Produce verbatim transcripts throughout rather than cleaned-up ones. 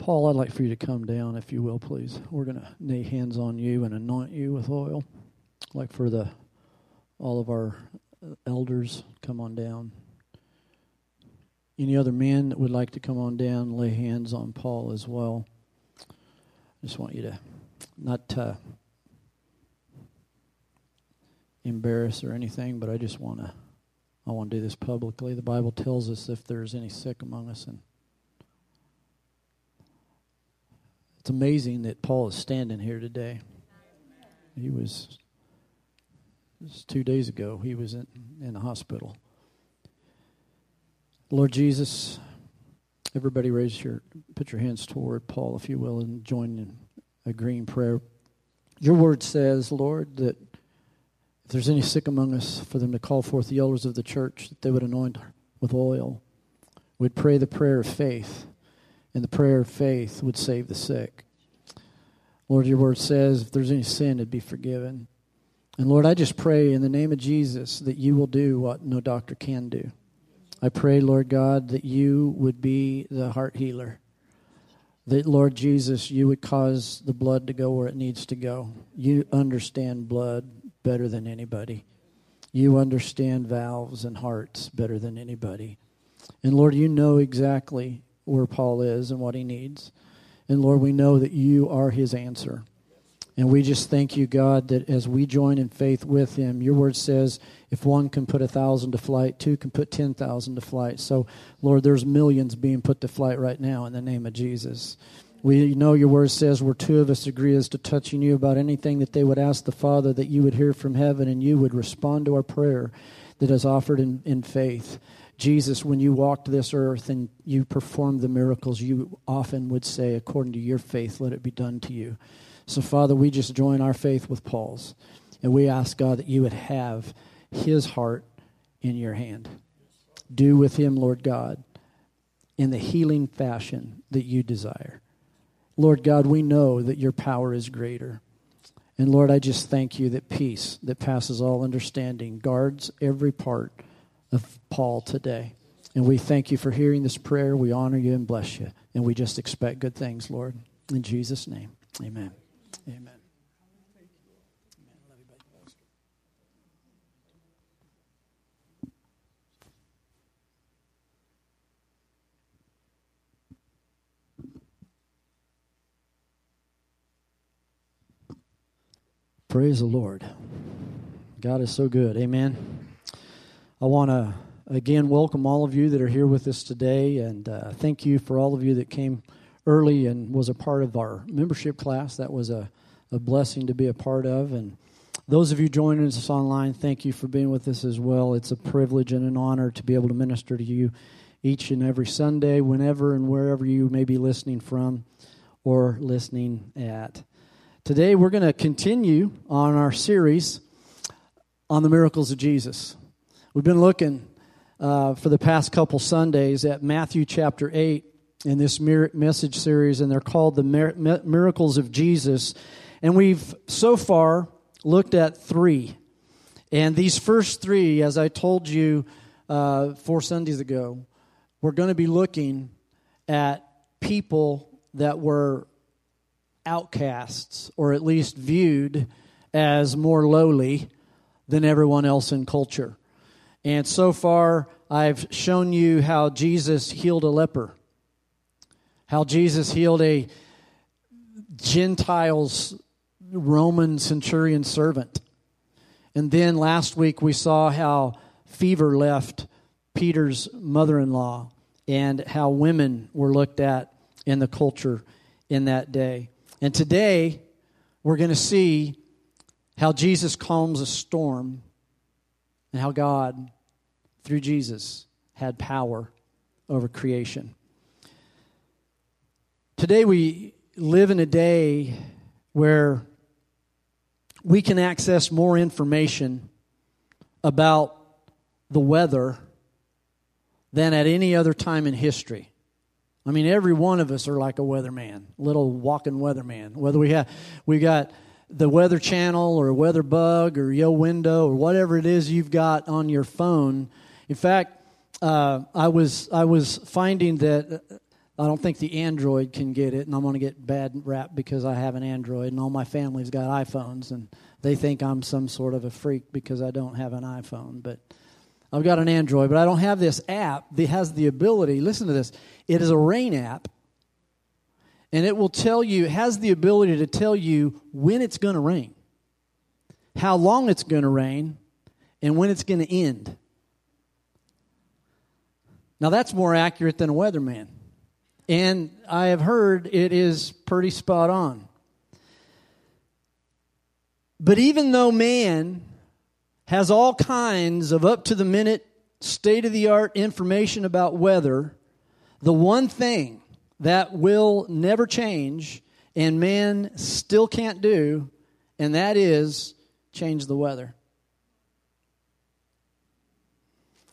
Paul, I'd like for you to come down, if you will, please. We're going to lay hands on you and anoint you with oil. I'd like for the all of our elders, come on down. Any other men that would like to come on down and lay hands on Paul as well? I just want you to not uh, embarrass or anything, but I just want to I want to do this publicly. The Bible tells us if there's any sick among us, and it's amazing that Paul is standing here today. He was, was two days ago. He was in, in the hospital. Lord Jesus, everybody raise your, put your hands toward Paul, if you will, and join in a green prayer. Your word says, Lord, that if there's any sick among us, for them to call forth the elders of the church, that they would anoint with oil. We'd pray the prayer of faith, and the prayer of faith would save the sick. Lord, your word says if there's any sin, it'd be forgiven. And Lord, I just pray in the name of Jesus that you will do what no doctor can do. I pray, Lord God, that you would be the heart healer. That, Lord Jesus, you would cause the blood to go where it needs to go. You understand blood better than anybody. You understand valves and hearts better than anybody. And, Lord, you know exactly where Paul is and what he needs. And, Lord, we know that you are his answer. And we just thank you, God, that as we join in faith with him, your word says if one can put a thousand to flight, two can put ten thousand to flight. So, Lord, there's millions being put to flight right now in the name of Jesus. We know your word says where two of us agree as to touching you about anything that they would ask the Father, that you would hear from heaven and you would respond to our prayer that is offered in, in faith. Jesus, when you walked this earth and you performed the miracles, you often would say, according to your faith, let it be done to you. So, Father, we just join our faith with Paul's, and we ask, God, that you would have his heart in your hand. Do with him, Lord God, in the healing fashion that you desire. Lord God, we know that your power is greater. And, Lord, I just thank you that peace that passes all understanding guards every part of Paul today. And we thank you for hearing this prayer. We honor you and bless you. And we just expect good things, Lord. In Jesus' name, amen. Amen. Praise the Lord. God is so good. Amen. I want to, again, welcome all of you that are here with us today, and uh, thank you for all of you that came early and was a part of our membership class. That was a, a blessing to be a part of. And those of you joining us online, thank you for being with us as well. It's a privilege and an honor to be able to minister to you each and every Sunday, whenever and wherever you may be listening from or listening at. Today, we're going to continue on our series on the miracles of Jesus. We've been looking uh, for the past couple Sundays at Matthew chapter eight. In this message series, and they're called the Miracles of Jesus. And we've so far looked at three. And these first three, as I told you uh, four Sundays ago, we're going to be looking at people that were outcasts, or at least viewed as more lowly than everyone else in culture. And so far, I've shown you how Jesus healed a leper. How Jesus healed a Gentile's Roman centurion servant. And then last week we saw how fever left Peter's mother-in-law and how women were looked at in the culture in that day. And today we're going to see how Jesus calms a storm and how God, through Jesus, had power over creation. Today we live in a day where we can access more information about the weather than at any other time in history. I mean, every one of us are like a weatherman, little walking weatherman. Whether we have, we got the Weather Channel or Weather Bug or Yo Window or whatever it is you've got on your phone. In fact, uh, I was I was finding that. I don't think the Android can get it, and I'm going to get bad rap because I have an Android, and all my family's got iPhones, and they think I'm some sort of a freak because I don't have an iPhone. But I've got an Android, but I don't have this app that has the ability. Listen to this. It is a rain app, and it will tell you, has the ability to tell you when it's going to rain, how long it's going to rain, and when it's going to end. Now, that's more accurate than a weatherman. And I have heard it is pretty spot on. But even though man has all kinds of up-to-the-minute, state-of-the-art information about weather, the one thing that will never change and man still can't do, and that is change the weather.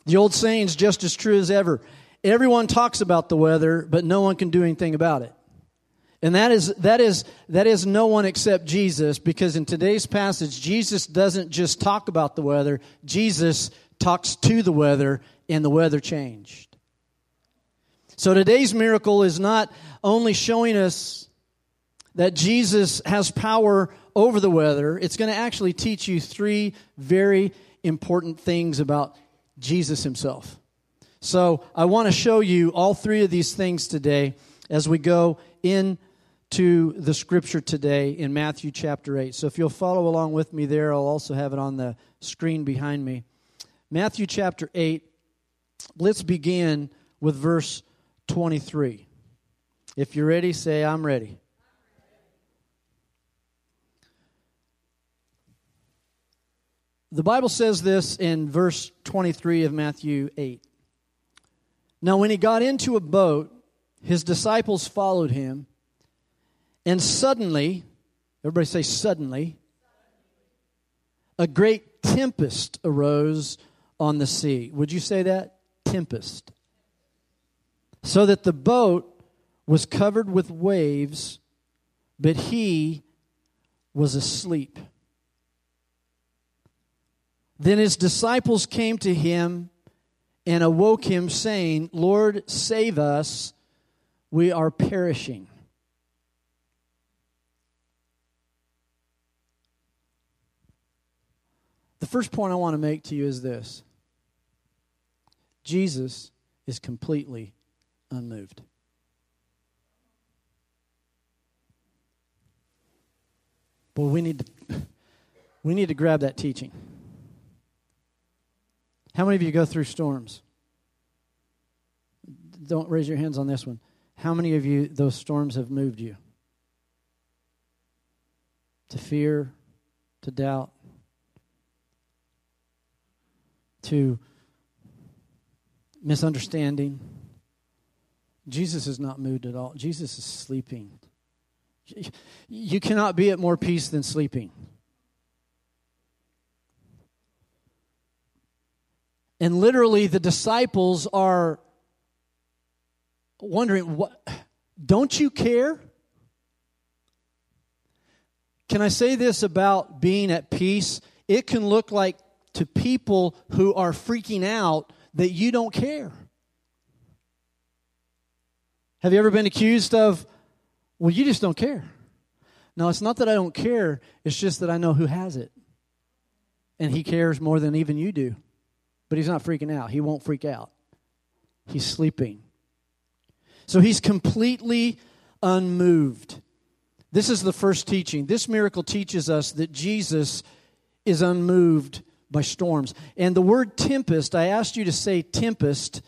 The old saying's just as true as ever. Everyone talks about the weather, but no one can do anything about it. And that is that is that is no one except Jesus, because in today's passage, Jesus doesn't just talk about the weather. Jesus talks to the weather, and the weather changed. So today's miracle is not only showing us that Jesus has power over the weather. It's going to actually teach you three very important things about Jesus himself. So I want to show you all three of these things today as we go into the Scripture today in Matthew chapter eight. So if you'll follow along with me there, I'll also have it on the screen behind me. Matthew chapter eight, let's begin with verse twenty-three. If you're ready, say, I'm ready. The Bible says this in verse twenty-three of Matthew eight. Now, when he got into a boat, his disciples followed him, and suddenly, everybody say suddenly, a great tempest arose on the sea. Would you say that? Tempest. So that the boat was covered with waves, but he was asleep. Then his disciples came to him and awoke him, saying, Lord, save us, we are perishing. The first point I want to make to you is this. Jesus is completely unmoved. Boy, we need to, we need to grab that teaching. How many of you go through storms? Don't raise your hands on this one. How many of you, those storms have moved you? To fear, to doubt, to misunderstanding. Jesus is not moved at all. Jesus is sleeping. You cannot be at more peace than sleeping. And literally, the disciples are wondering, "What? Don't you care?" Can I say this about being at peace? It can look like to people who are freaking out that you don't care. Have you ever been accused of, well, you just don't care? No, it's not that I don't care. It's just that I know who has it. And he cares more than even you do. But he's not freaking out. He won't freak out. He's sleeping. So he's completely unmoved. This is the first teaching. This miracle teaches us that Jesus is unmoved by storms. And the word tempest, I asked you to say tempest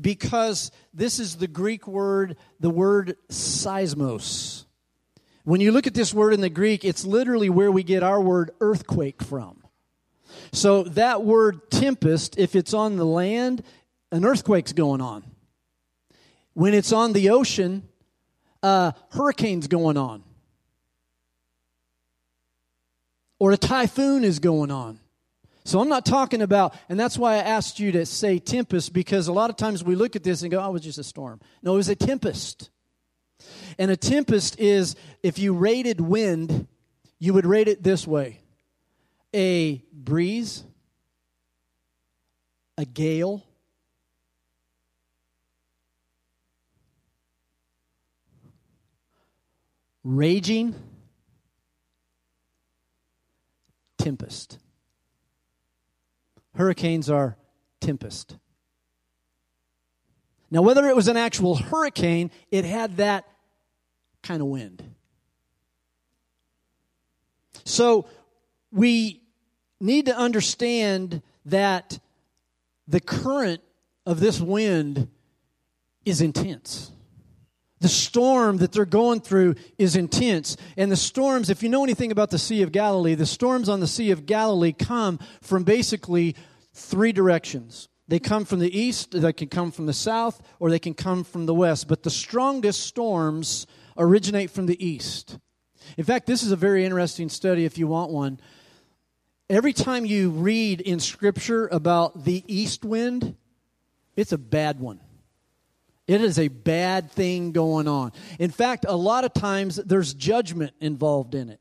because this is the Greek word, the word seismos. When you look at this word in the Greek, it's literally where we get our word earthquake from. So that word tempest, if it's on the land, an earthquake's going on. When it's on the ocean, uh, hurricane's going on. Or a typhoon is going on. So I'm not talking about, and that's why I asked you to say tempest, because a lot of times we look at this and go, oh, it was just a storm. No, it was a tempest. And a tempest is, if you rated wind, you would rate it this way. A breeze, a gale, raging tempest. Hurricanes are tempest. Now, whether it was an actual hurricane, it had that kind of wind. So we need to understand that the current of this wind is intense. The storm that they're going through is intense. And the storms, if you know anything about the Sea of Galilee, the storms on the Sea of Galilee come from basically three directions. They come from the east, they can come from the south, or they can come from the west. But the strongest storms originate from the east. In fact, this is a very interesting study if you want one. Every time you read in Scripture about the east wind, it's a bad one. It is a bad thing going on. In fact, a lot of times there's judgment involved in it.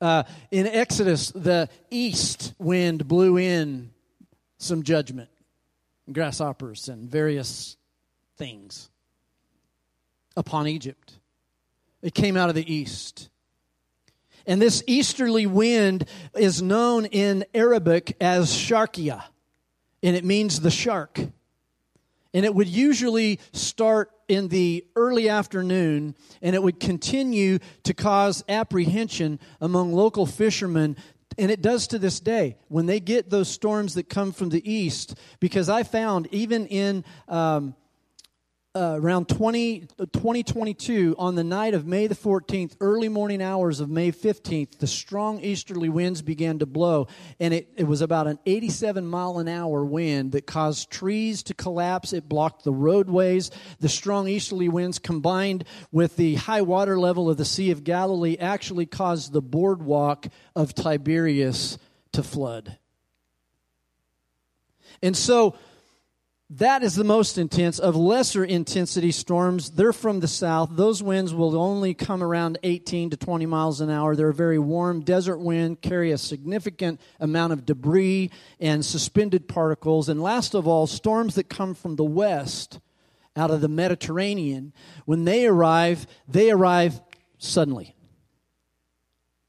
Uh, in Exodus, the east wind blew in some judgment, grasshoppers and various things upon Egypt. It came out of the east. And this easterly wind is known in Arabic as Sharkia, and it means the shark. And it would usually start in the early afternoon, and it would continue to cause apprehension among local fishermen, and it does to this day when they get those storms that come from the east. Because I found even in um, uh, around twenty twenty-two, on the night of May the fourteenth, early morning hours of May fifteenth, the strong easterly winds began to blow. And it, it was about an eighty-seven mile an hour wind that caused trees to collapse. It blocked the roadways. The strong easterly winds combined with the high water level of the Sea of Galilee actually caused the boardwalk of Tiberius to flood. And so that is the most intense. Of lesser intensity storms, they're from the south. Those winds will only come around eighteen to twenty miles an hour. They're a very warm desert wind, carry a significant amount of debris and suspended particles. And last of all, storms that come from the west, out of the Mediterranean, when they arrive, they arrive suddenly.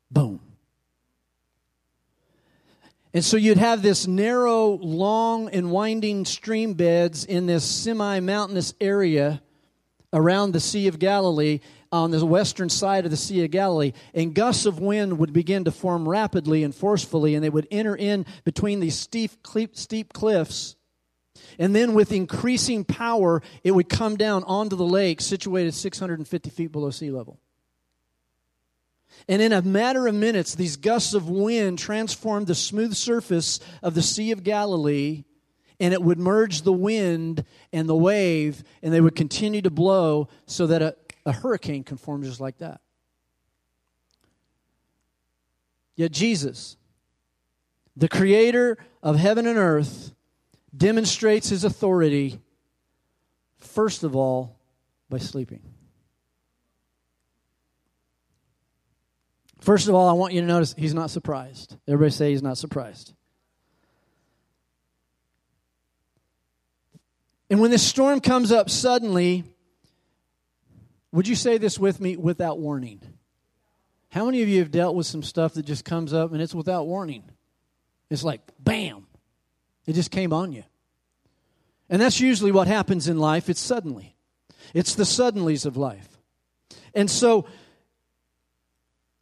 Boom. And so you'd have this narrow, long, and winding stream beds in this semi-mountainous area around the Sea of Galilee, on the western side of the Sea of Galilee, and gusts of wind would begin to form rapidly and forcefully, and they would enter in between these steep, steep cliffs. And then with increasing power, it would come down onto the lake, situated six hundred fifty feet below sea level. And in a matter of minutes, these gusts of wind transformed the smooth surface of the Sea of Galilee, and it would merge the wind and the wave, and they would continue to blow so that a, a hurricane can form just like that. Yet Jesus, the creator of heaven and earth, demonstrates his authority, first of all, by sleeping. First of all, I want you to notice he's not surprised. Everybody say he's not surprised. And when this storm comes up suddenly, would you say this with me, without warning? How many of you have dealt with some stuff that just comes up and it's without warning? It's like, bam, it just came on you. And that's usually what happens in life. It's suddenly. It's the suddenlies of life. And so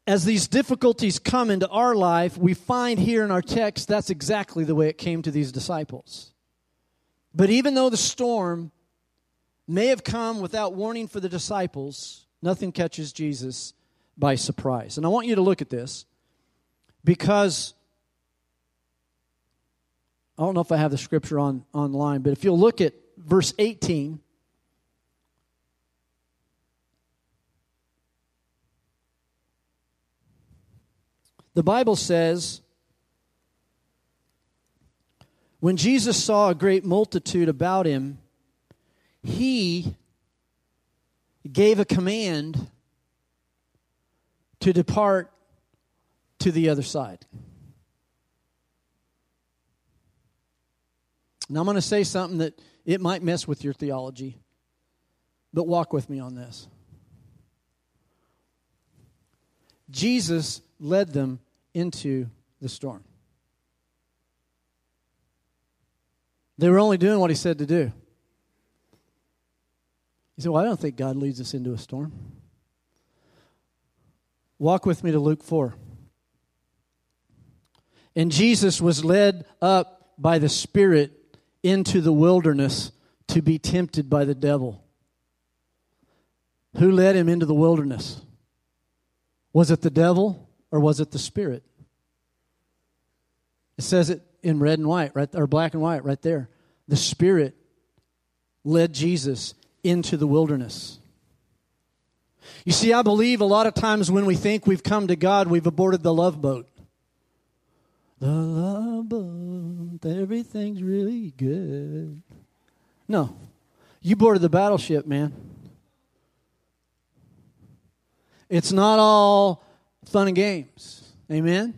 as these difficulties come into our life, we find here in our text that's exactly the way it came to these disciples. But even though the storm may have come without warning for the disciples, nothing catches Jesus by surprise. And I want you to look at this, because I don't know if I have the scripture on online, but if you'll look at verse eighteen. The Bible says, when Jesus saw a great multitude about him, he gave a command to depart to the other side. Now I'm going to say something that it might mess with your theology, but walk with me on this. Jesus led them into the storm. They were only doing what he said to do. He said, well, I don't think God leads us into a storm. Walk with me to Luke four. And Jesus was led up by the Spirit into the wilderness to be tempted by the devil. Who led him into the wilderness? Was it the devil or was it the Spirit? It says it in red and white, right, or black and white right there. The Spirit led Jesus into the wilderness. You see, I believe a lot of times when we think we've come to God, we've aborted the love boat. The love boat, everything's really good. No, you boarded the battleship, man. It's not all fun and games. Amen?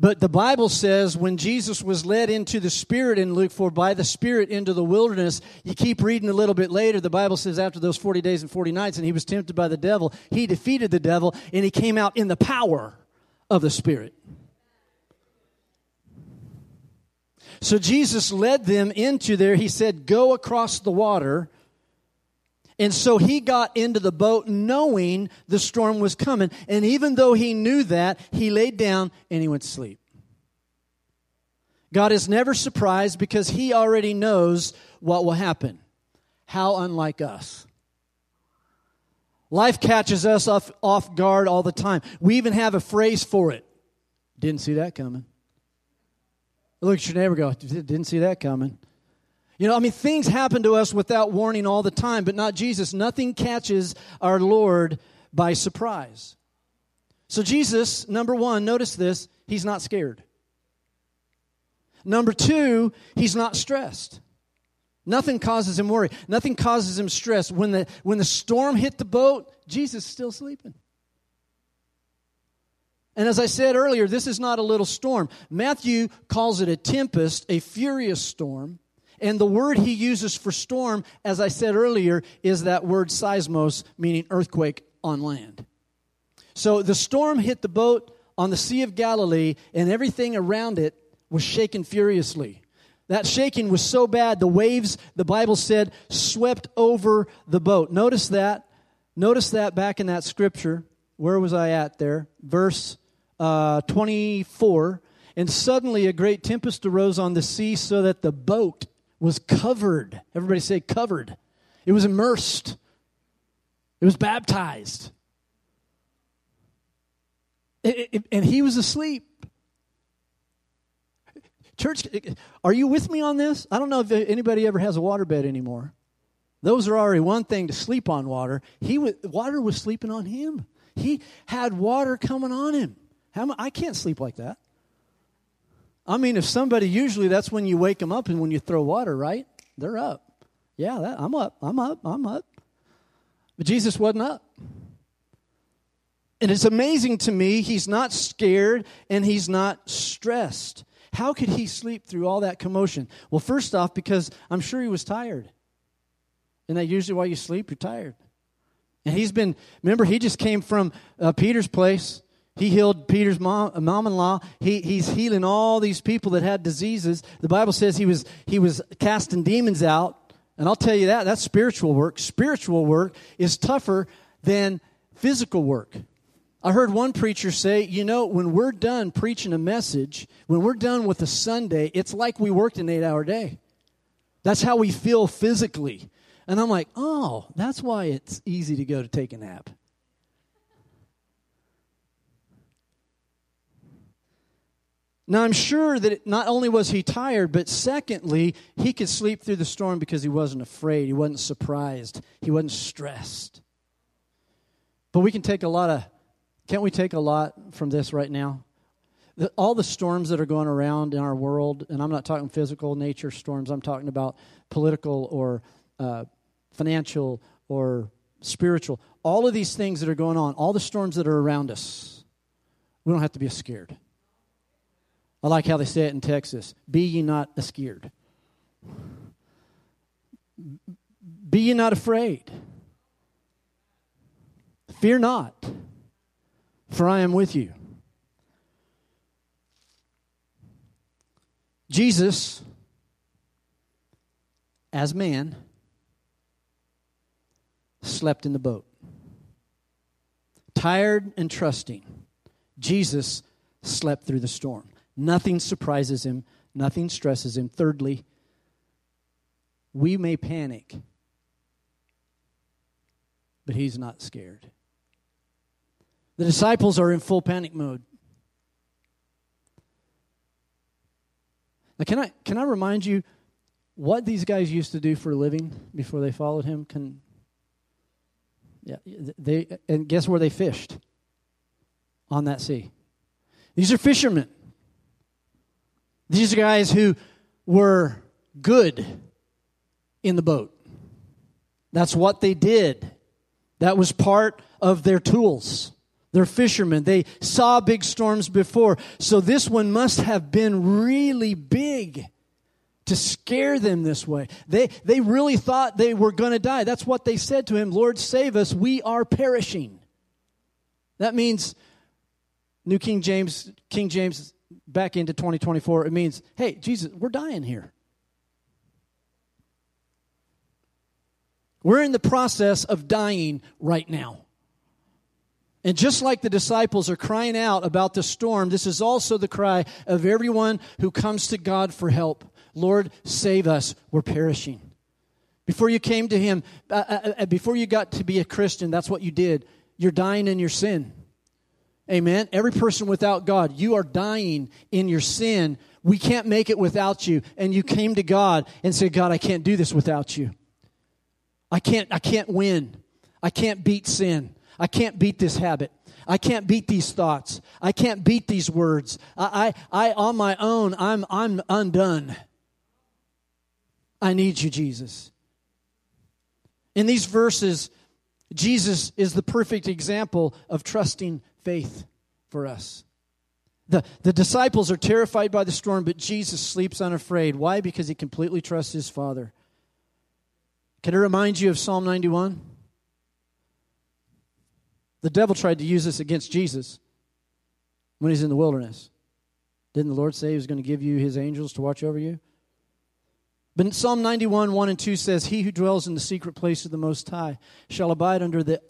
But the Bible says when Jesus was led into the Spirit in Luke four, by the Spirit into the wilderness, you keep reading a little bit later, the Bible says after those forty days and forty nights, and he was tempted by the devil, he defeated the devil, and he came out in the power of the Spirit. So Jesus led them into there. He said, go across the water. And so he got into the boat knowing the storm was coming. And even though he knew that, he laid down and he went to sleep. God is never surprised because he already knows what will happen. How unlike us. Life catches us off, off guard all the time. We even have a phrase for it. Didn't see that coming. Look at your neighbor and go, didn't see that coming. You know, I mean, things happen to us without warning all the time, but not Jesus. Nothing catches our Lord by surprise. So Jesus, number one, notice this, he's not scared. Number two, he's not stressed. Nothing causes him worry. Nothing causes him stress. When the, when the storm hit the boat, Jesus is still sleeping. And as I said earlier, this is not a little storm. Matthew calls it a tempest, a furious storm. And the word he uses for storm, as I said earlier, is that word seismos, meaning earthquake on land. So the storm hit the boat on the Sea of Galilee, and everything around it was shaken furiously. That shaking was so bad, the waves, the Bible said, swept over the boat. Notice that. Notice that back in that scripture. Where was I at there? Verse uh, twenty-four. And suddenly a great tempest arose on the sea so that the boat was covered. Everybody say covered. It was immersed. It was baptized. It, it, and he was asleep. Church, are you with me on this? I don't know if anybody ever has a waterbed anymore. Those are already one thing to sleep on water. He was, water was sleeping on him. He had water coming on him. How, I can't sleep like that. I mean, if somebody, usually that's when you wake them up and when you throw water, right? They're up. Yeah, that, I'm up, I'm up, I'm up. But Jesus wasn't up. And it's amazing to me, he's not scared and he's not stressed. How could he sleep through all that commotion? Well, first off, because I'm sure he was tired. And that usually while you sleep, you're tired. And he's been, remember, he just came from uh, Peter's place. He healed Peter's mom, mom-in-law. He, he's healing all these people that had diseases. The Bible says he was he was casting demons out. And I'll tell you that, that's spiritual work. Spiritual work is tougher than physical work. I heard one preacher say, you know, when we're done preaching a message, when we're done with a Sunday, it's like we worked an eight-hour day. That's how we feel physically. And I'm like, oh, that's why it's easy to go to take a nap. Now, I'm sure that not only was he tired, but secondly, he could sleep through the storm because he wasn't afraid. He wasn't surprised. He wasn't stressed. But we can take a lot of, can't we take a lot from this right now? The, all the storms that are going around in our world, and I'm not talking physical nature storms. I'm talking about political or uh, financial or spiritual. All of these things that are going on, all the storms that are around us, we don't have to be scared. I like how they say it in Texas. Be ye not scared. Be ye not afraid. Fear not, for I am with you. Jesus, as man, slept in the boat. Tired and trusting, Jesus slept through the storm. Nothing surprises him. Nothing stresses him. Thirdly, we may panic, but he's not scared. The disciples are in full panic mode. Now, can I can I remind you what these guys used to do for a living before they followed him? Can yeah, they and guess where they fished? On that sea. These are fishermen. These are guys who were good in the boat. That's what they did. That was part of their tools. They're fishermen. They saw big storms before. So this one must have been really big to scare them this way. They they really thought they were going to die. That's what they said to him, "Lord, save us. We are perishing." That means, New King James, King James back into twenty twenty-four, it means, hey, Jesus, we're dying here. We're in the process of dying right now. And just like the disciples are crying out about the storm, this is also the cry of everyone who comes to God for help. Lord, save us. We're perishing. Before you came to him, uh, uh, before you got to be a Christian, that's what you did. You're dying in your sin. Amen. Every person without God, you are dying in your sin. We can't make it without you. And you came to God and said, God, I can't do this without you. I can't, I can't win. I can't beat sin. I can't beat this habit. I can't beat these thoughts. I can't beat these words. I, I, I on my own, I'm, I'm undone. I need you, Jesus. In these verses, Jesus is the perfect example of trusting faith for us. The, the disciples are terrified by the storm, but Jesus sleeps unafraid. Why? Because he completely trusts his Father. Can I remind you of Psalm ninety-one? The devil tried to use this against Jesus when he's in the wilderness. Didn't the Lord say he was going to give you his angels to watch over you? But in Psalm ninety-one, one and two says, he who dwells in the secret place of the Most High shall abide under the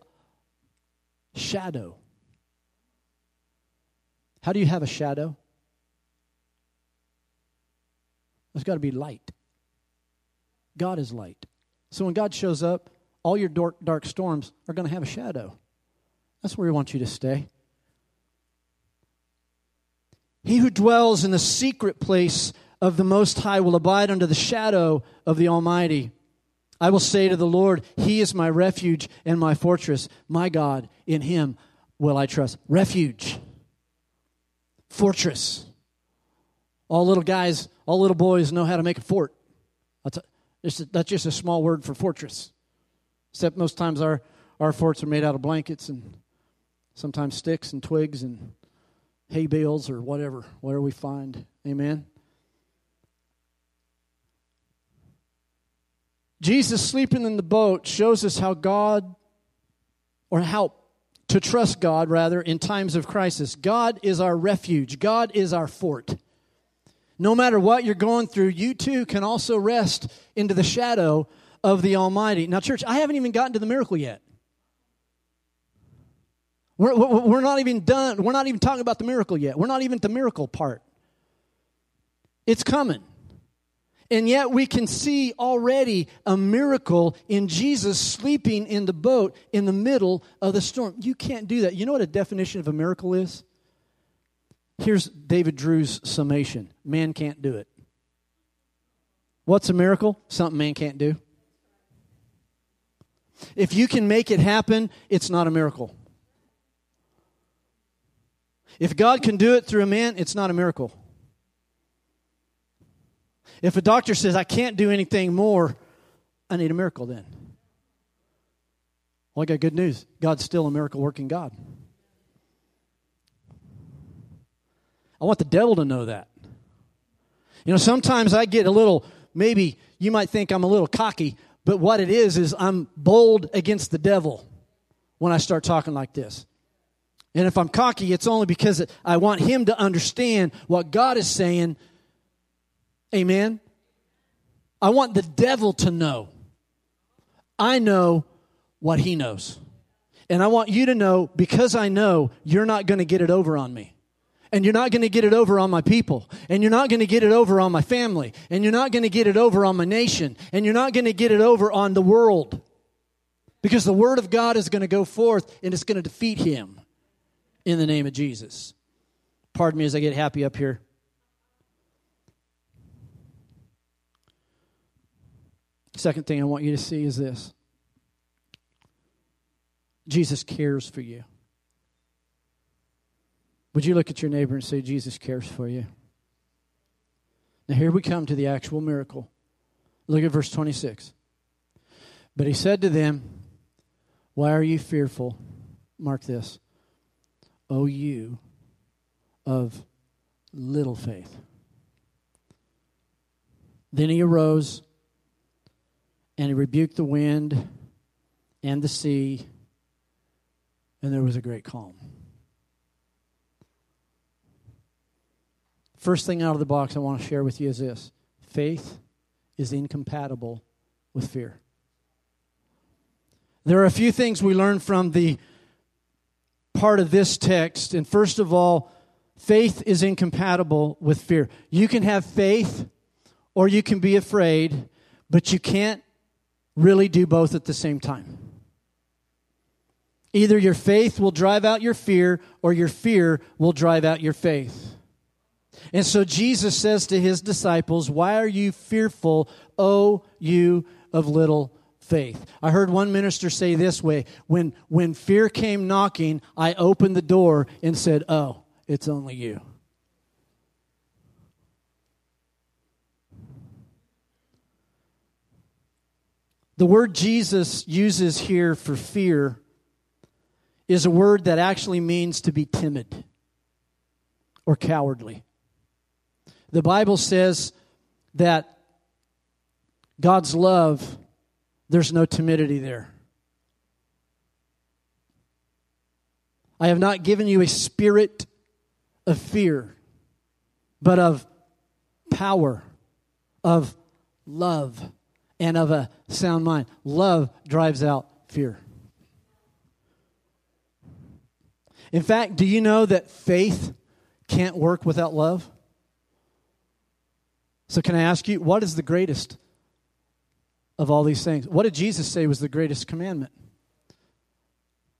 shadow. How do you have a shadow? There's got to be light. God is light. So when God shows up, all your dark, dark storms are going to have a shadow. That's where we want you to stay. He who dwells in the secret place of the Most High will abide under the shadow of the Almighty. I will say to the Lord, he is my refuge and my fortress. My God, in him will I trust. Refuge. Fortress. All little guys, all little boys know how to make a fort. That's, a, that's just a small word for fortress. Except most times our, our forts are made out of blankets and sometimes sticks and twigs and hay bales or whatever, whatever we find. Amen. Jesus sleeping in the boat shows us how God, or how to trust God, rather, in times of crisis. God is our refuge. God is our fort. No matter what you're going through, you too can also rest into the shadow of the Almighty. Now, church, I haven't even gotten to the miracle yet. We're, we're not even done. We're not even talking about the miracle yet. We're not even at the miracle part. It's coming. And yet we can see already a miracle in Jesus sleeping in the boat in the middle of the storm. You can't do that. You know what a definition of a miracle is? Here's David Drew's summation. Man can't do it. What's a miracle? Something man can't do. If you can make it happen, it's not a miracle. If God can do it through a man, it's not a miracle. If a doctor says, I can't do anything more, I need a miracle then. Well, I got good news. God's still a miracle-working God. I want the devil to know that. You know, sometimes I get a little, maybe you might think I'm a little cocky, but what it is is I'm bold against the devil. when I start talking like this. And if I'm cocky, it's only because I want him to understand what God is saying. Amen. I want the devil to know I know what he knows. And I want you to know, because I know, you're not going to get it over on me. And you're not going to get it over on my people. And you're not going to get it over on my family. And you're not going to get it over on my nation. And you're not going to get it over on the world. Because the word of God is going to go forth, and it's going to defeat him in the name of Jesus. Pardon me as I get happy up here. Second thing I want you to see is this. Jesus cares for you. Would you look at your neighbor and say, Jesus cares for you? Now here we come to the actual miracle. Look at verse twenty-six. But he said to them, why are you fearful? Mark this. O you of little faith. Then he arose and he rebuked the wind and the sea, and there was a great calm. First thing out of the box I want to share with you is this. Faith is incompatible with fear. There are a few things we learn from the part of this text. And first of all, faith is incompatible with fear. You can have faith or you can be afraid, but you can't really do both at the same time. Either your faith will drive out your fear, or your fear will drive out your faith. And so Jesus says to his disciples, why are you fearful, O you of little faith? I heard one minister say this way, when, when fear came knocking, I opened the door and said, oh, it's only you. The word Jesus uses here for fear is a word that actually means to be timid or cowardly. The Bible says that God's love, there's no timidity there. I have not given you a spirit of fear, but of power, of love, and of a sound mind. Love drives out fear. In fact, do you know that faith can't work without love? So can I ask you, what is the greatest of all these things? What did Jesus say was the greatest commandment?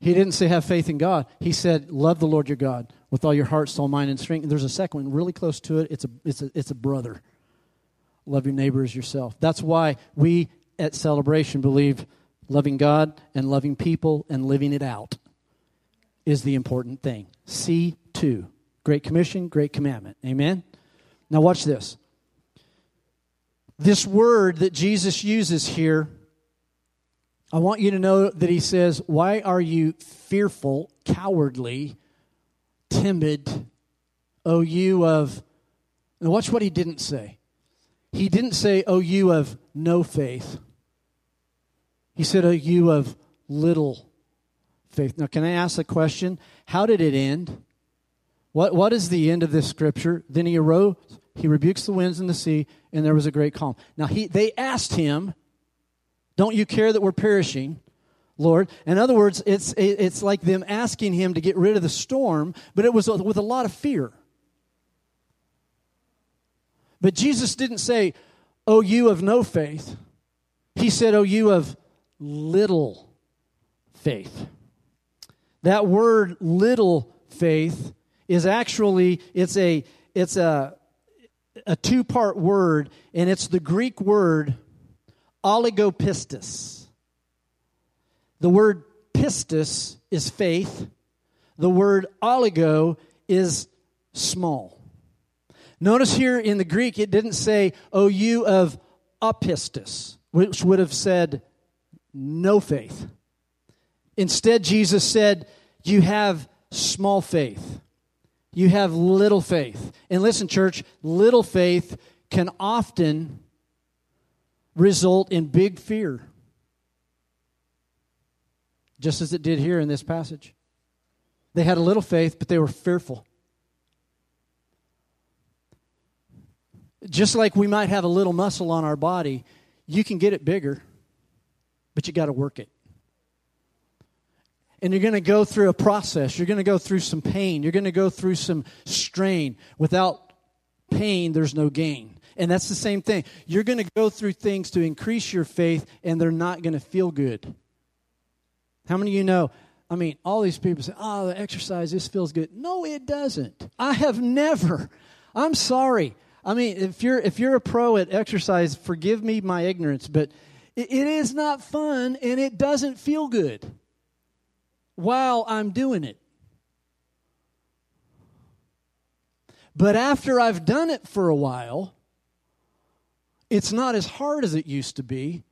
He didn't say have faith in God. He said love the Lord your God with all your heart, soul, mind, and strength. And there's a second one really close to it. It's a, it's a, it's a brother. Love your neighbor as yourself. That's why we at Celebration believe loving God and loving people and living it out is the important thing. C two. Great Commission, Great Commandment. Amen? Now watch this. This word that Jesus uses here, I want you to know that he says, why are you fearful, cowardly, timid, O you of... Now watch what he didn't say. He didn't say, O you of no faith. He said, O you of little faith. Now can I ask a question? How did it end? What What is the end of this scripture? Then he arose... He rebukes the winds and the sea, and there was a great calm. Now, he, they asked him, don't you care that we're perishing, Lord? In other words, it's, it's like them asking him to get rid of the storm, but it was with a lot of fear. But Jesus didn't say, oh, you of no faith. He said, oh, you of little faith. That word, little faith, is actually, it's a, it's a, a two-part word, and it's the Greek word oligopistis. The word pistis is faith. The word oligo is small. Notice here in the Greek, it didn't say, O you of apistis, which would have said no faith. Instead, Jesus said, you have small faith. You have little faith. And listen, church, little faith can often result in big fear. just as it did here in this passage. They had a little faith, but they were fearful. Just like we might have a little muscle on our body, you can get it bigger, but you got to work it. And you're going to go through a process. You're going to go through some pain. You're going to go through some strain. Without pain, there's no gain. And that's the same thing. You're going to go through things to increase your faith, and they're not going to feel good. How many of you know, I mean, all these people say, oh, the exercise, this feels good. No, it doesn't. I have never. I'm sorry. I mean, if you're if you're a pro at exercise, forgive me my ignorance, but it, it is not fun, and it doesn't feel good while I'm doing it. But after I've done it for a while, it's not as hard as it used to be.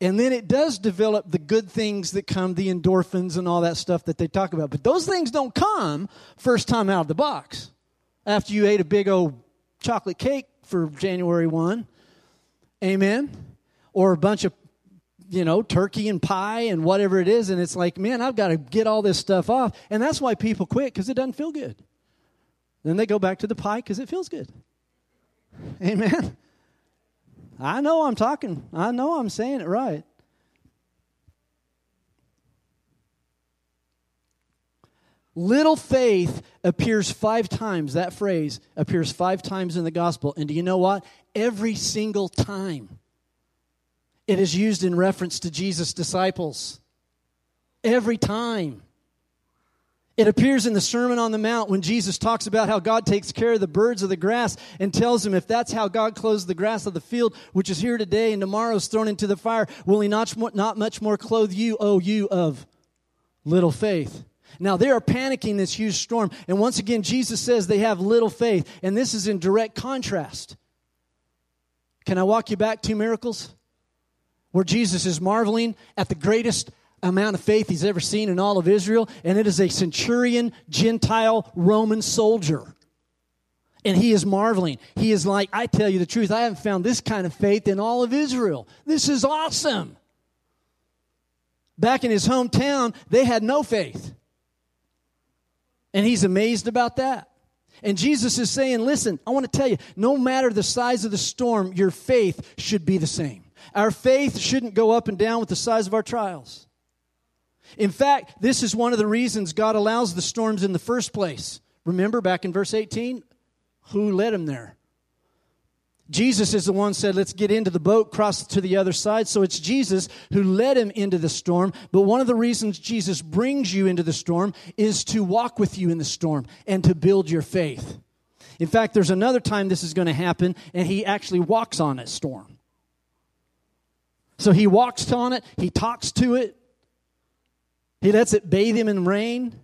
And then it does develop the good things that come, the endorphins and all that stuff that they talk about. But those things don't come first time out of the box. After you ate a big old chocolate cake for January first. Amen. Or a bunch of, you know, turkey and pie and whatever it is. And it's like, man, I've got to get all this stuff off. And that's why people quit, because it doesn't feel good. Then they go back to the pie because it feels good. Amen. I know I'm talking. I know I'm saying it right. Little faith appears five times. That phrase appears five times in the gospel. And do you know what? Every single time it is used in reference to Jesus' disciples. Every time. It appears in the Sermon on the Mount when Jesus talks about how God takes care of the birds of the grass and tells him, if that's how God clothes the grass of the field, which is here today and tomorrow is thrown into the fire, will he not, not much more clothe you, O you of little faith? Now, they are panicking this huge storm. And once again, Jesus says they have little faith. And this is in direct contrast. Can I walk you back two miracles? Where Jesus is marveling at the greatest amount of faith he's ever seen in all of Israel, and it is a centurion, Gentile, Roman soldier. And he is marveling. He is like, I tell you the truth, I haven't found this kind of faith in all of Israel. This is awesome. Back in his hometown, they had no faith. And he's amazed about that. And Jesus is saying, listen, I want to tell you, no matter the size of the storm, your faith should be the same. Our faith shouldn't go up and down with the size of our trials. In fact, this is one of the reasons God allows the storms in the first place. Remember back in verse eighteen, who led him there? Jesus is the one who said, let's get into the boat, cross to the other side. So it's Jesus who led him into the storm. But one of the reasons Jesus brings you into the storm is to walk with you in the storm and to build your faith. In fact, there's another time this is going to happen, and he actually walks on a storm. So he walks on it, he talks to it. He lets it bathe him in rain.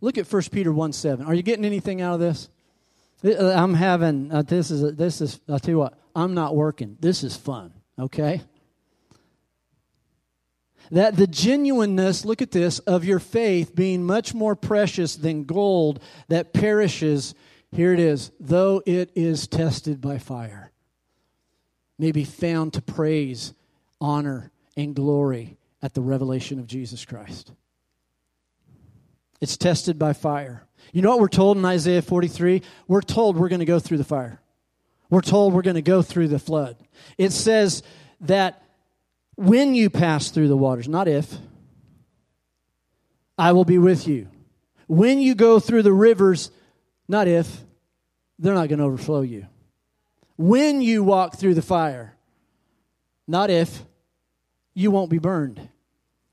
Look at First Peter one seven. Are you getting anything out of this? I'm having, uh, this is, a, this is. I'll tell you what, I'm not working. This is fun, okay? That the genuineness, look at this, of your faith being much more precious than gold that perishes, here it is, though it is tested by fire, may be found to praise, honor, and glory at the revelation of Jesus Christ. It's tested by fire. You know what we're told in Isaiah forty-three? We're told we're going to go through the fire. We're told we're going to go through the flood. It says that when you pass through the waters, not if, I will be with you. When you go through the rivers, not if, they're not going to overflow you. When you walk through the fire, not if, you won't be burned,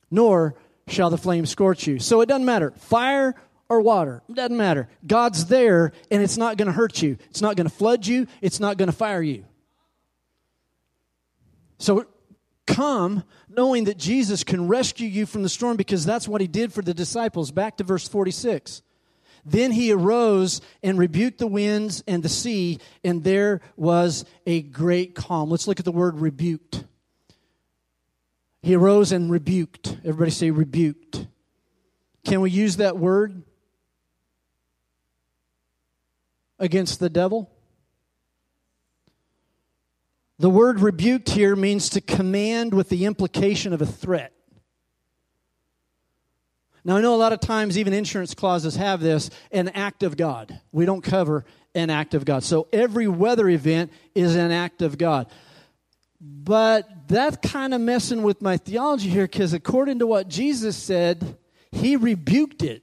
nor shall the flame scorch you. So it doesn't matter, fire or water, it doesn't matter. God's there, and it's not going to hurt you. It's not going to flood you. It's not going to fire you. So come knowing that Jesus can rescue you from the storm, because that's what he did for the disciples. Back to verse forty-six. Then he arose and rebuked the winds and the sea, and there was a great calm. Let's look at the word rebuked. He arose and rebuked. Everybody say rebuked. Can we use that word against the devil? The word rebuked here means to command with the implication of a threat. Now, I know a lot of times even insurance clauses have this, an act of God. We don't cover an act of God. So every weather event is an act of God. But that's kind of messing with my theology here, because according to what Jesus said, he rebuked it.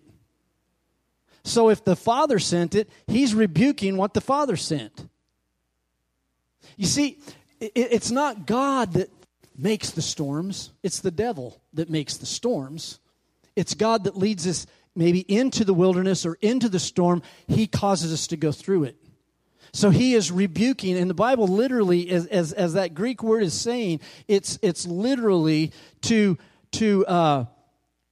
So if the Father sent it, he's rebuking what the Father sent. You see, it's not God that makes the storms. It's the devil that makes the storms. It's God that leads us maybe into the wilderness or into the storm. He causes us to go through it. So he is rebuking, and the Bible literally, as as, as that Greek word is saying, it's it's literally to to uh,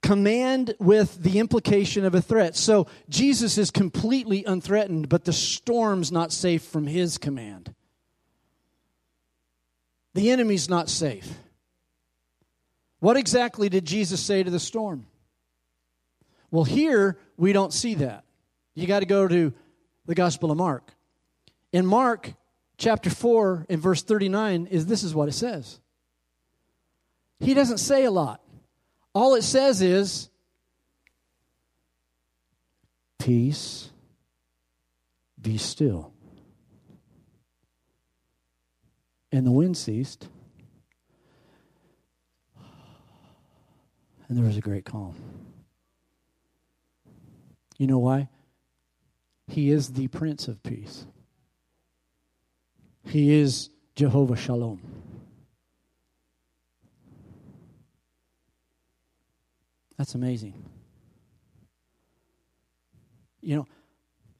command with the implication of a threat. So Jesus is completely unthreatened, but the storm's not safe from his command. The enemy's not safe. What exactly did Jesus say to the storm? Well, here we don't see that. You got to go to the Gospel of Mark. In Mark chapter four and verse thirty-nine, is this is what it says. He doesn't say a lot. All it says is, peace, be still. And the wind ceased, and there was a great calm. You know why? He is the Prince of Peace. He is Jehovah Shalom. That's amazing. You know,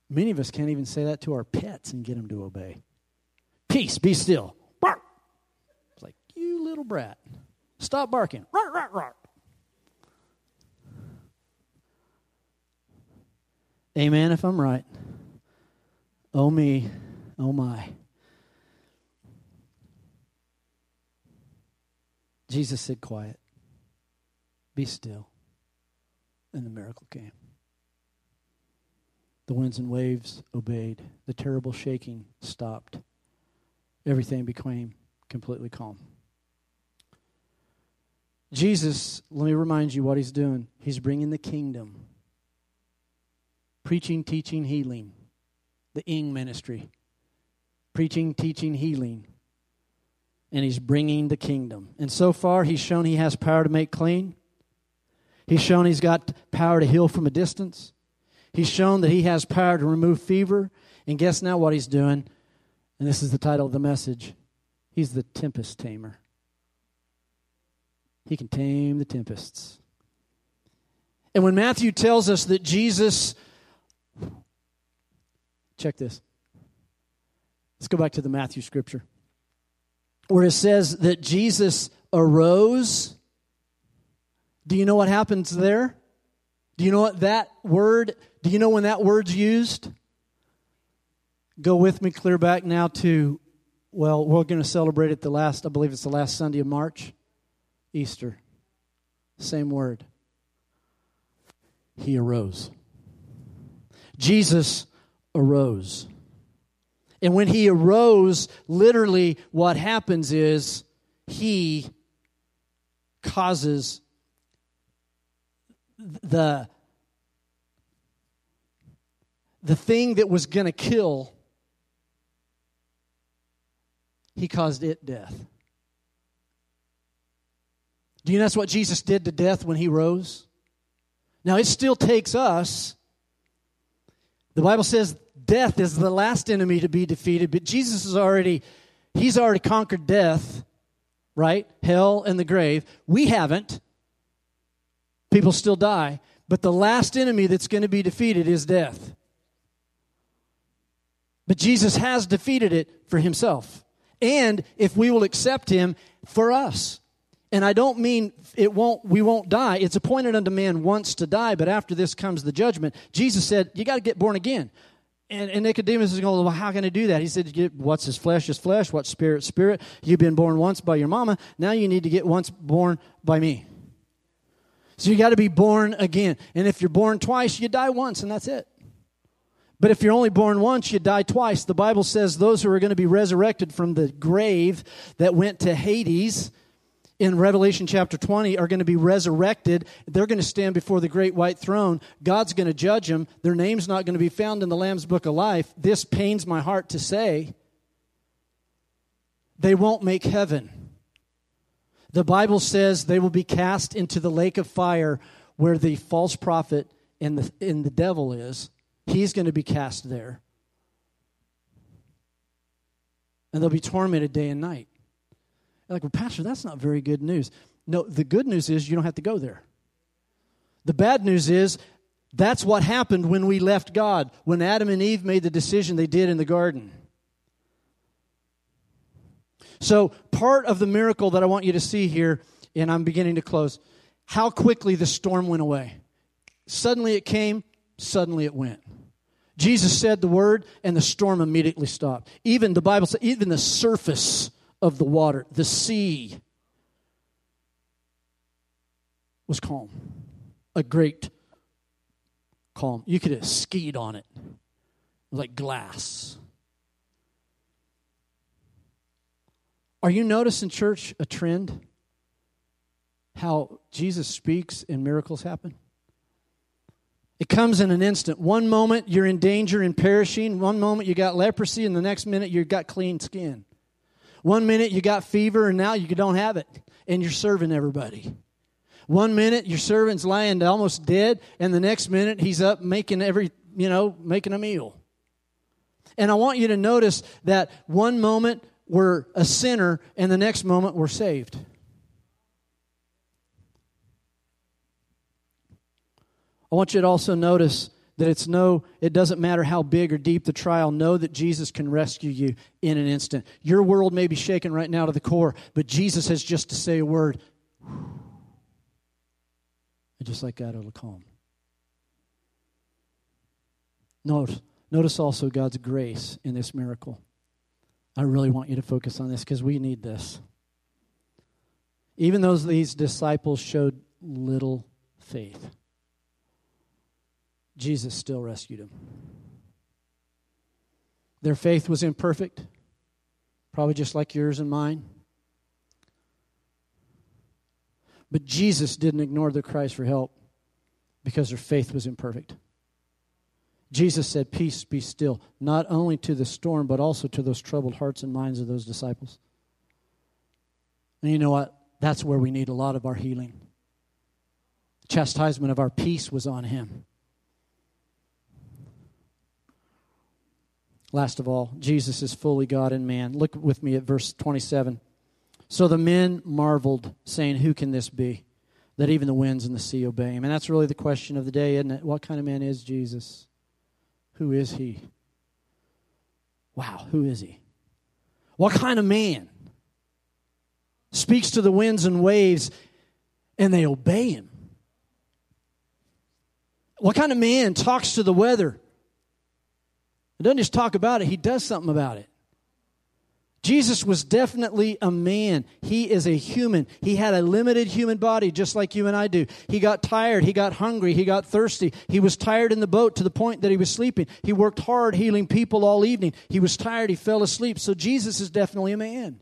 many of us can't even say that to our pets and get them to obey. Peace, be still. It's like, you little brat, stop barking. Amen if I'm right. Oh me, oh my. Jesus said, quiet, be still, and the miracle came. The winds and waves obeyed. The terrible shaking stopped. Everything became completely calm. Jesus, let me remind you what he's doing. He's bringing the kingdom. Preaching, teaching, healing. The Ing ministry. Preaching, teaching, healing. And he's bringing the kingdom. And so far, he's shown he has power to make clean. He's shown he's got power to heal from a distance. He's shown that he has power to remove fever. And guess now what he's doing? And this is the title of the message. He's the tempest tamer. He can tame the tempests. And when Matthew tells us that Jesus, check this. Let's go back to the Matthew scripture, where it says that Jesus arose. Do you know what happens there? Do you know what that word, do you know when that word's used? Go with me clear back now to, well, we're going to celebrate it the last, I believe it's the last Sunday of March, Easter. Same word. He arose. Jesus arose. And when he arose, literally what happens is he causes the, the thing that was going to kill, he caused it death. Do you know that's what Jesus did to death when he rose? Now, it still takes us. The Bible says death is the last enemy to be defeated, but Jesus is already, he's already conquered death, right? Hell and the grave. We haven't. People still die, but the last enemy that's going to be defeated is death. But Jesus has defeated it for himself, and if we will accept him, for us. And I don't mean it won't. we won't die. It's appointed unto man once to die, but after this comes the judgment. Jesus said, you got to get born again. And, and Nicodemus is going, well, how can I do that? He said, what's his flesh is flesh, what's spirit is spirit. You've been born once by your mama. Now you need to get once born by me. So you got to be born again. And if you're born twice, you die once, and that's it. But if you're only born once, you die twice. The Bible says those who are going to be resurrected from the grave that went to Hades in Revelation chapter twenty are going to be resurrected. They're going to stand before the great white throne. God's going to judge them. Their name's not going to be found in the Lamb's book of life. This pains my heart to say. They won't make heaven. The Bible says they will be cast into the lake of fire where the false prophet and the, and the devil is. He's going to be cast there. And they'll be tormented day and night. You're like, well, Pastor, that's not very good news. No, the good news is you don't have to go there. The bad news is that's what happened when we left God, when Adam and Eve made the decision they did in the garden. So part of the miracle that I want you to see here, and I'm beginning to close, how quickly the storm went away. Suddenly it came, suddenly it went. Jesus said the word, and the storm immediately stopped. Even the Bible says, even the surface of the water, the sea, was calm. A great calm. You could have skied on it like glass. Are you noticing, church, a trend? How Jesus speaks and miracles happen? It comes in an instant. One moment you're in danger and perishing. One moment you got leprosy, and the next minute you got clean skin. One minute you got fever, and now you don't have it, and you're serving everybody. One minute your servant's lying almost dead, and the next minute he's up making every, you know, making a meal. And I want you to notice that one moment we're a sinner, and the next moment we're saved. I want you to also notice that it's no, it doesn't matter how big or deep the trial, know that Jesus can rescue you in an instant. Your world may be shaken right now to the core, but Jesus has just to say a word. And just like that, it'll calm. Notice, notice also God's grace in this miracle. I really want you to focus on this because we need this. Even though these disciples showed little faith, Jesus still rescued them. Their faith was imperfect, probably just like yours and mine. But Jesus didn't ignore their cries for help because their faith was imperfect. Jesus said, "Peace, be still," not only to the storm, but also to those troubled hearts and minds of those disciples. And you know what? That's where we need a lot of our healing. The chastisement of our peace was on him. Last of all, Jesus is fully God and man. Look with me at verse twenty-seven. So the men marveled, saying, "Who can this be, that even the winds and the sea obey him?" And that's really the question of the day, isn't it? What kind of man is Jesus? Who is he? Wow, who is he? What kind of man speaks to the winds and waves and they obey him? What kind of man talks to the weather? He doesn't just talk about it, he does something about it. Jesus was definitely a man. He is a human. He had a limited human body just like you and I do. He got tired. He got hungry. He got thirsty. He was tired in the boat to the point that he was sleeping. He worked hard healing people all evening. He was tired. He fell asleep. So Jesus is definitely a man.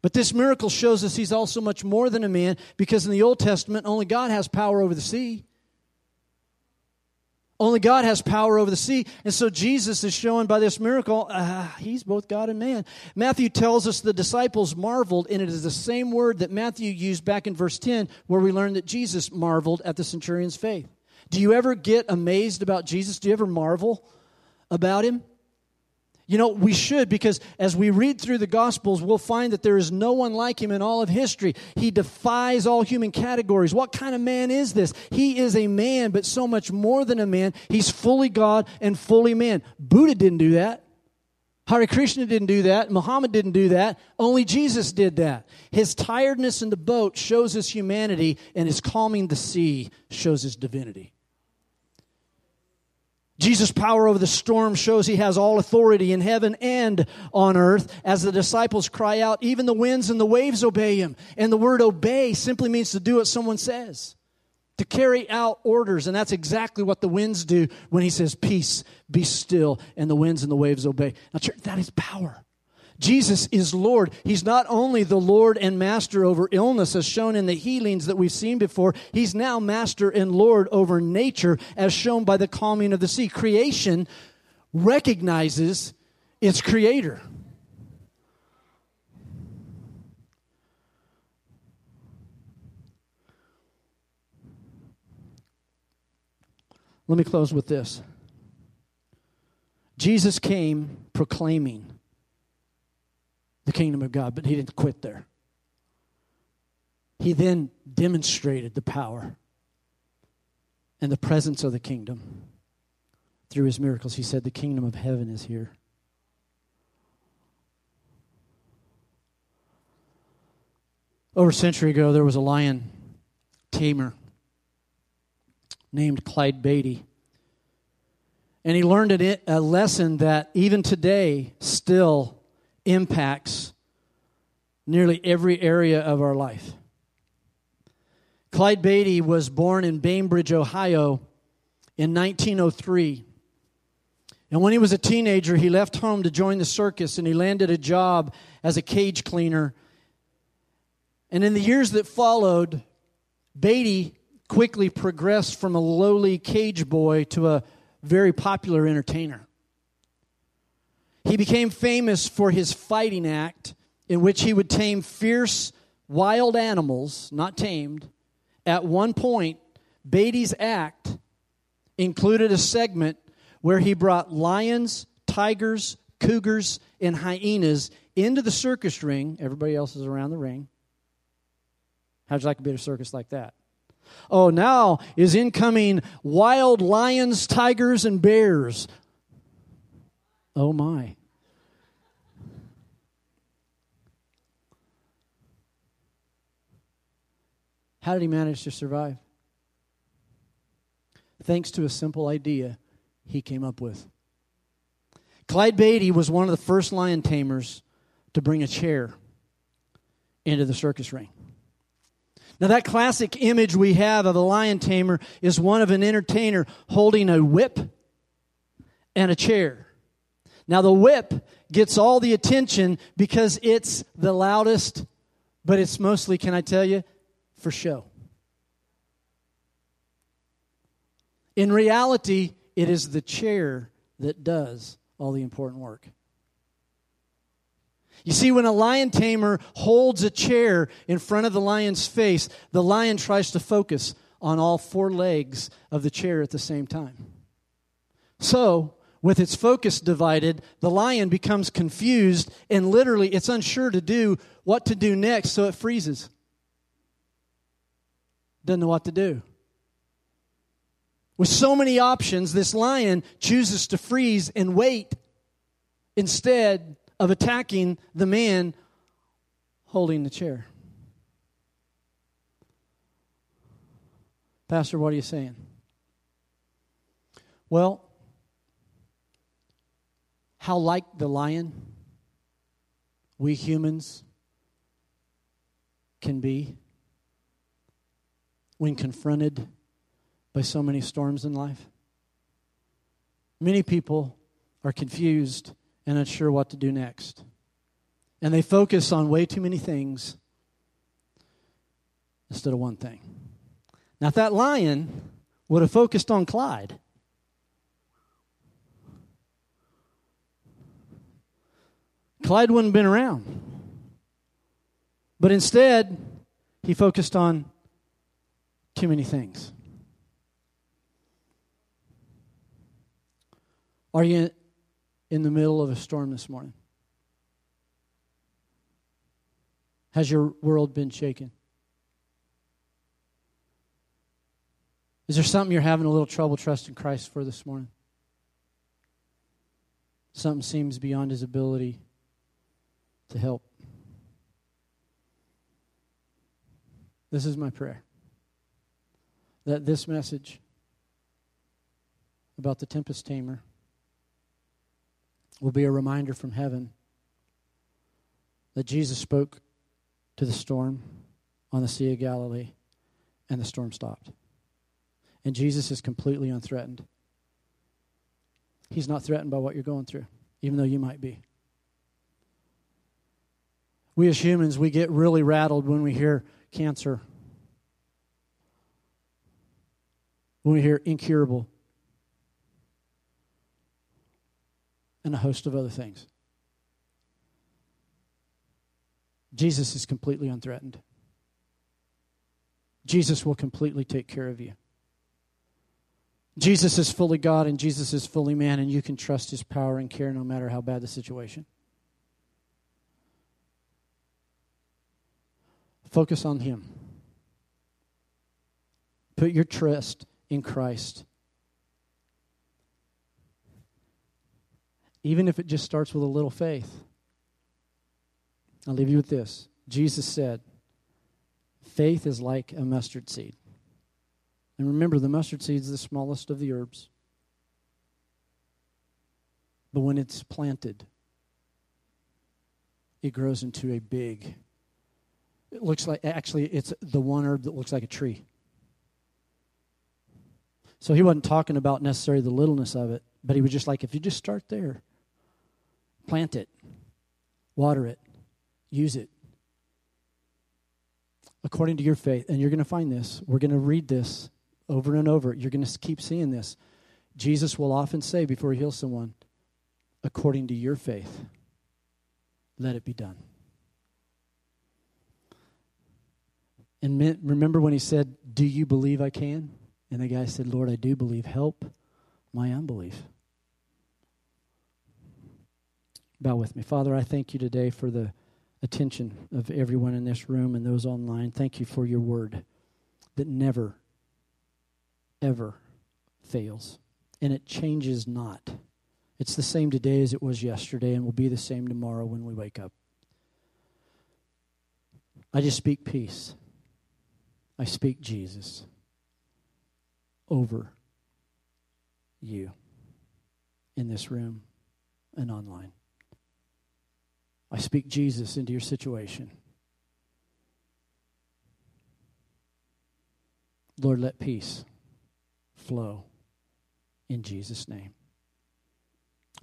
But this miracle shows us he's also much more than a man, because in the Old Testament, only God has power over the sea. Only God has power over the sea. And so Jesus is showing by this miracle, uh, he's both God and man. Matthew tells us the disciples marveled, and it is the same word that Matthew used back in verse ten, where we learned that Jesus marveled at the centurion's faith. Do you ever get amazed about Jesus? Do you ever marvel about him? You know, we should, because as we read through the Gospels, we'll find that there is no one like him in all of history. He defies all human categories. What kind of man is this? He is a man, but so much more than a man. He's fully God and fully man. Buddha didn't do that. Hare Krishna didn't do that. Muhammad didn't do that. Only Jesus did that. His tiredness in the boat shows his humanity, and his calming the sea shows his divinity. Jesus' power over the storm shows he has all authority in heaven and on earth. As the disciples cry out, even the winds and the waves obey him. And the word obey simply means to do what someone says. to carry out orders. And that's exactly what the winds do when he says, peace, be still, and the winds and the waves obey. Now, church, that is power. Jesus is Lord. He's not only the Lord and master over illness, as shown in the healings that we've seen before. He's now master and Lord over nature, as shown by the calming of the sea. Creation recognizes its creator. Let me close with this. Jesus came proclaiming the kingdom of God, but he didn't quit there. He then demonstrated the power and the presence of the kingdom through his miracles. He said, the kingdom of heaven is here. Over a century ago, there was a lion tamer named Clyde Beatty. And he learned a, a lesson that even today still impacts nearly every area of our life. Clyde Beatty was born in Bainbridge, Ohio in nineteen oh three. And when he was a teenager, he left home to join the circus, and he landed a job as a cage cleaner. And in the years that followed, Beatty quickly progressed from a lowly cage boy to a very popular entertainer. He became famous for his fighting act, in which he would tame fierce, wild animals, not tamed. At one point, Beatty's act included a segment where he brought lions, tigers, cougars, and hyenas into the circus ring. Everybody else is around the ring. How'd you like a bit of circus like that? Oh, now is incoming wild lions, tigers, and bears. Oh, my. How did he manage to survive? Thanks to a simple idea he came up with. Clyde Beatty was one of the first lion tamers to bring a chair into the circus ring. Now, that classic image we have of a lion tamer is one of an entertainer holding a whip and a chair. Now, the whip gets all the attention because it's the loudest, but it's mostly, can I tell you, for show. In reality, it is the chair that does all the important work. You see, when a lion tamer holds a chair in front of the lion's face, the lion tries to focus on all four legs of the chair at the same time. So, with its focus divided, the lion becomes confused, and literally it's unsure to do what to do next, so it freezes. Doesn't know what to do. With so many options, this lion chooses to freeze and wait instead of attacking the man holding the chair. Pastor, what are you saying? Well, how like the lion we humans can be when confronted by so many storms in life. Many people are confused and unsure what to do next. And they focus on way too many things instead of one thing. Now, if that lion would have focused on Clyde, Clyde wouldn't have been around. But instead, he focused on too many things. Are you in the middle of a storm this morning? Has your world been shaken? Is there something you're having a little trouble trusting Christ for this morning? Something seems beyond his ability to help. This is my prayer, that this message about the tempest tamer will be a reminder from heaven that Jesus spoke to the storm on the Sea of Galilee, and the storm stopped. And Jesus is completely unthreatened. He's not threatened by what you're going through, even though you might be. We as humans, we get really rattled when we hear cancer, when we hear incurable, and a host of other things. Jesus is completely unthreatened. Jesus will completely take care of you. Jesus is fully God and Jesus is fully man, and you can trust his power and care no matter how bad the situation. Focus on him. Put your trust in Christ. Even if it just starts with a little faith. I'll leave you with this. Jesus said, faith is like a mustard seed. And remember, the mustard seed is the smallest of the herbs. But when it's planted, it grows into a big, it looks like, actually, it's the one herb that looks like a tree. So he wasn't talking about necessarily the littleness of it, but he was just like, if you just start there, plant it, water it, use it. According to your faith, and you're going to find this, we're going to read this over and over. You're going to keep seeing this. Jesus will often say before he heals someone, according to your faith, let it be done. And remember when he said, do you believe I can? And the guy said, Lord, I do believe. Help my unbelief. Bow with me. Father, I thank you today for the attention of everyone in this room and those online. Thank you for your word that never, ever fails. And it changes not. It's the same today as it was yesterday and will be the same tomorrow when we wake up. I just speak peace. I speak Jesus over you in this room and online. I speak Jesus into your situation. Lord, let peace flow in Jesus' name.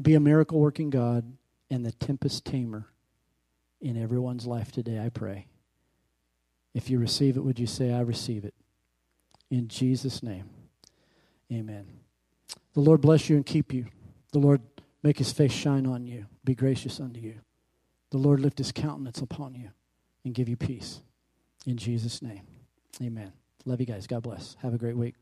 Be a miracle-working God and the tempest tamer in everyone's life today, I pray. If you receive it, would you say, I receive it? In Jesus' name, amen. The Lord bless you and keep you. The Lord make his face shine on you, be gracious unto you. The Lord lift his countenance upon you and give you peace. In Jesus' name, amen. Love you guys. God bless. Have a great week.